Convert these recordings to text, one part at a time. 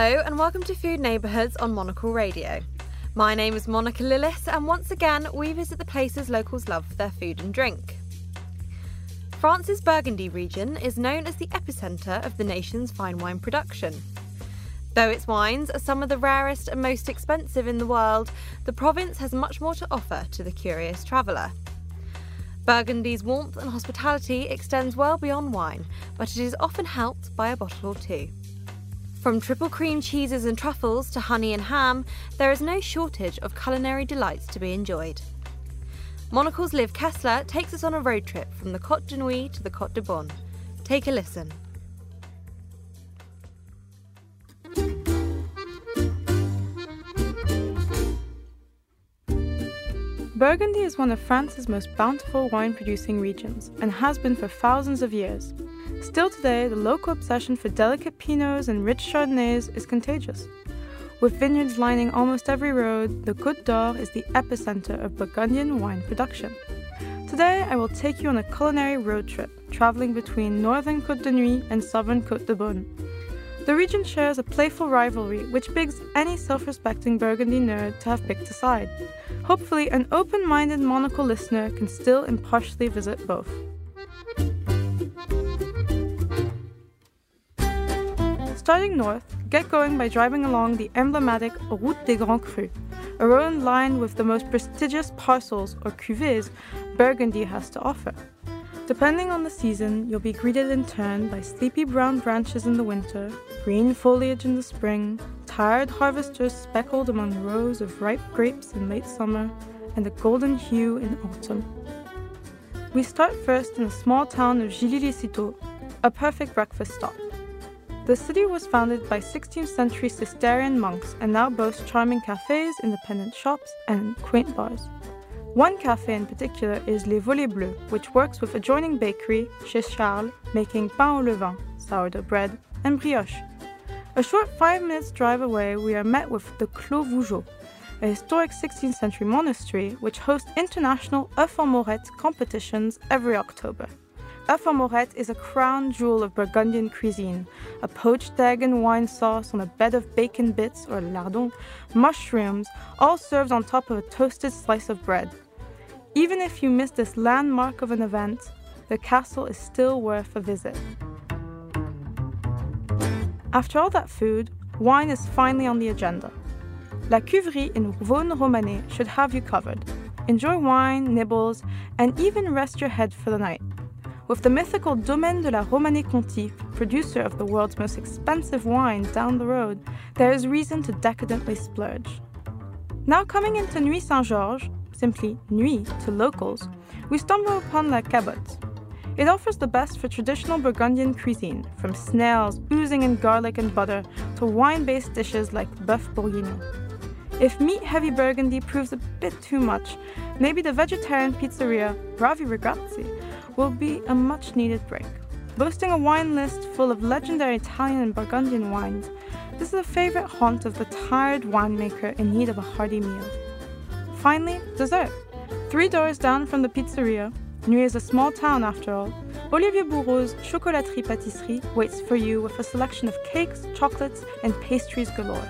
Hello and welcome to Food Neighbourhoods on Monocle Radio. My name is Monica Lillis and once again we visit the places locals love for their food and drink. France's Burgundy region is known as the epicentre of the nation's fine wine production. Though its wines are some of the rarest and most expensive in the world, the province has much more to offer to the curious traveller. Burgundy's warmth and hospitality extends well beyond wine, but it is often helped by a bottle or two. From triple cream cheeses and truffles to honey and ham, there is no shortage of culinary delights to be enjoyed. Monocle's Liv Kessler takes us on a road trip from the Côte de Nuits to the Côte de Beaune. Take a listen. Burgundy is one of France's most bountiful wine-producing regions and has been for thousands of years. Still today, the local obsession for delicate Pinots and rich Chardonnays is contagious. With vineyards lining almost every road, the Côte d'Or is the epicenter of Burgundian wine production. Today, I will take you on a culinary road trip, traveling between northern Côte de Nuits and southern Côte de Beaune. The region shares a playful rivalry which begs any self-respecting Burgundy nerd to have picked a side. Hopefully, an open-minded Monocle listener can still impartially visit both. Starting north, get going by driving along the emblematic Route des Grands Crus, a road lined with the most prestigious parcels, or cuvées, Burgundy has to offer. Depending on the season, you'll be greeted in turn by sleepy brown branches in the winter, green foliage in the spring, tired harvesters speckled among rows of ripe grapes in late summer, and a golden hue in autumn. We start first in the small town of Gilly-les-Citeaux, a perfect breakfast stop. The city was founded by 16th century Cistercian monks and now boasts charming cafes, independent shops, and quaint bars. One cafe in particular is Les Volets Bleus, which works with adjoining bakery, Chez Charles, making pain au levain, sourdough bread, and brioche. A short 5 minutes drive away, we are met with the Clos Vougeot, a historic 16th century monastery which hosts international œuf en morette competitions every October. Œuf en morette is a crown jewel of Burgundian cuisine, a poached egg and wine sauce on a bed of bacon bits or lardons, mushrooms, all served on top of a toasted slice of bread. Even if you miss this landmark of an event, the castle is still worth a visit. After all that food, wine is finally on the agenda. La Cuverie in Vaux-en-Romanais should have you covered. Enjoy wine, nibbles, and even rest your head for the night. With the mythical Domaine de la Romanée-Conti, producer of the world's most expensive wine, down the road, there is reason to decadently splurge. Now coming into Nuits-Saint-Georges, simply Nuits to locals, we stumble upon La Cabotte. It offers the best for traditional Burgundian cuisine, from snails oozing in garlic and butter to wine-based dishes like bœuf bourguignon. If meat-heavy Burgundy proves a bit too much, maybe the vegetarian pizzeria Bravi Rigazzi will be a much-needed break. Boasting a wine list full of legendary Italian and Burgundian wines, this is a favorite haunt of the tired winemaker in need of a hearty meal. Finally, dessert. 3 doors down from the pizzeria, Nuits is a small town after all, Olivier Bourreau's Chocolaterie Pâtisserie waits for you with a selection of cakes, chocolates, and pastries galore.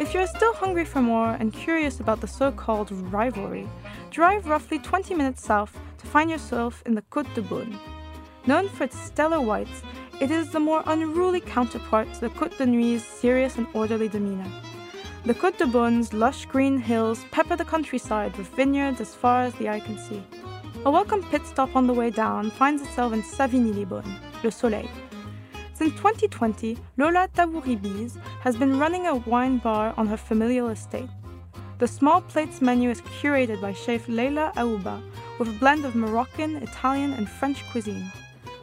If you're still hungry for more and curious about the so-called rivalry, drive roughly 20 minutes south to find yourself in the Côte de Beaune. Known for its stellar whites, it is the more unruly counterpart to the Côte de Nuits' serious and orderly demeanor. The Côte de Beaune's lush green hills pepper the countryside with vineyards as far as the eye can see. A welcome pit stop on the way down finds itself in Savigny-lès-Beaune, Le Soleil. Since 2020, Lola Tabouribiz has been running a wine bar on her familial estate. The small plates menu is curated by chef Leila Aouba, with a blend of Moroccan, Italian, and French cuisine.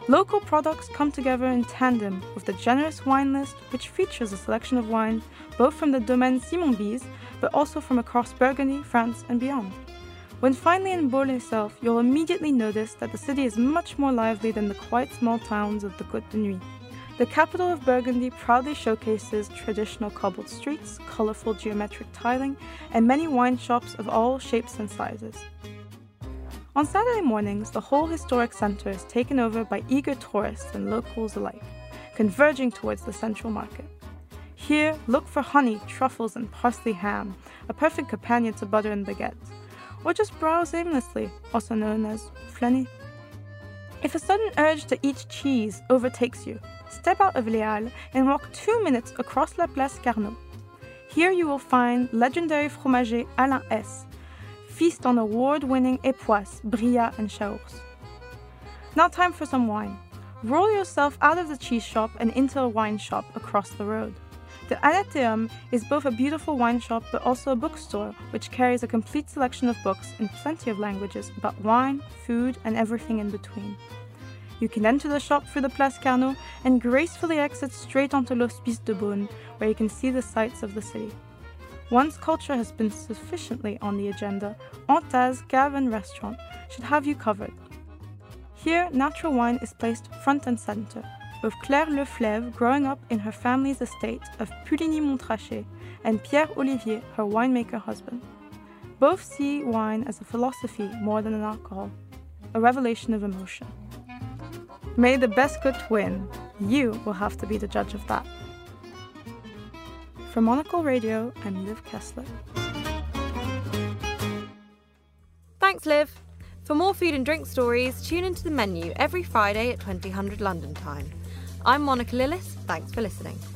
Local products come together in tandem with the generous wine list, which features a selection of wines both from the Domaine Simon-Biz, but also from across Burgundy, France, and beyond. When finally in Beaune itself, you'll immediately notice that the city is much more lively than the quiet small towns of the Côte de Nuits. The capital of Burgundy proudly showcases traditional cobbled streets, colourful geometric tiling, and many wine shops of all shapes and sizes. On Saturday mornings, the whole historic centre is taken over by eager tourists and locals alike, converging towards the central market. Here, look for honey, truffles, and parsley ham, a perfect companion to butter and baguettes, or just browse aimlessly, also known as flâner. If a sudden urge to eat cheese overtakes you, step out of Les Halles and walk 2 minutes across La Place Carnot. Here you will find legendary fromager Alain S. feast on award-winning Époisses, Brillat, and Chaours. Now time for some wine. Roll yourself out of the cheese shop and into a wine shop across the road. The Athenaeum is both a beautiful wine shop but also a bookstore which carries a complete selection of books in plenty of languages about wine, food, and everything in between. You can enter the shop through the Place Carnot and gracefully exit straight onto l'Hospice de Beaune, where you can see the sights of the city. Once culture has been sufficiently on the agenda, Antaz Cave and Restaurant should have you covered. Here, natural wine is placed front and center, with Claire Le Fleuve growing up in her family's estate of Puligny-Montrachet and Pierre Olivier, her winemaker husband. Both see wine as a philosophy more than an alcohol, a revelation of emotion. May the best good win. You will have to be the judge of that. For Monocle Radio, I'm Liv Kessler. Thanks, Liv. For more food and drink stories, tune into The Menu every Friday at 20:00 London time. I'm Monica Lillis. Thanks for listening.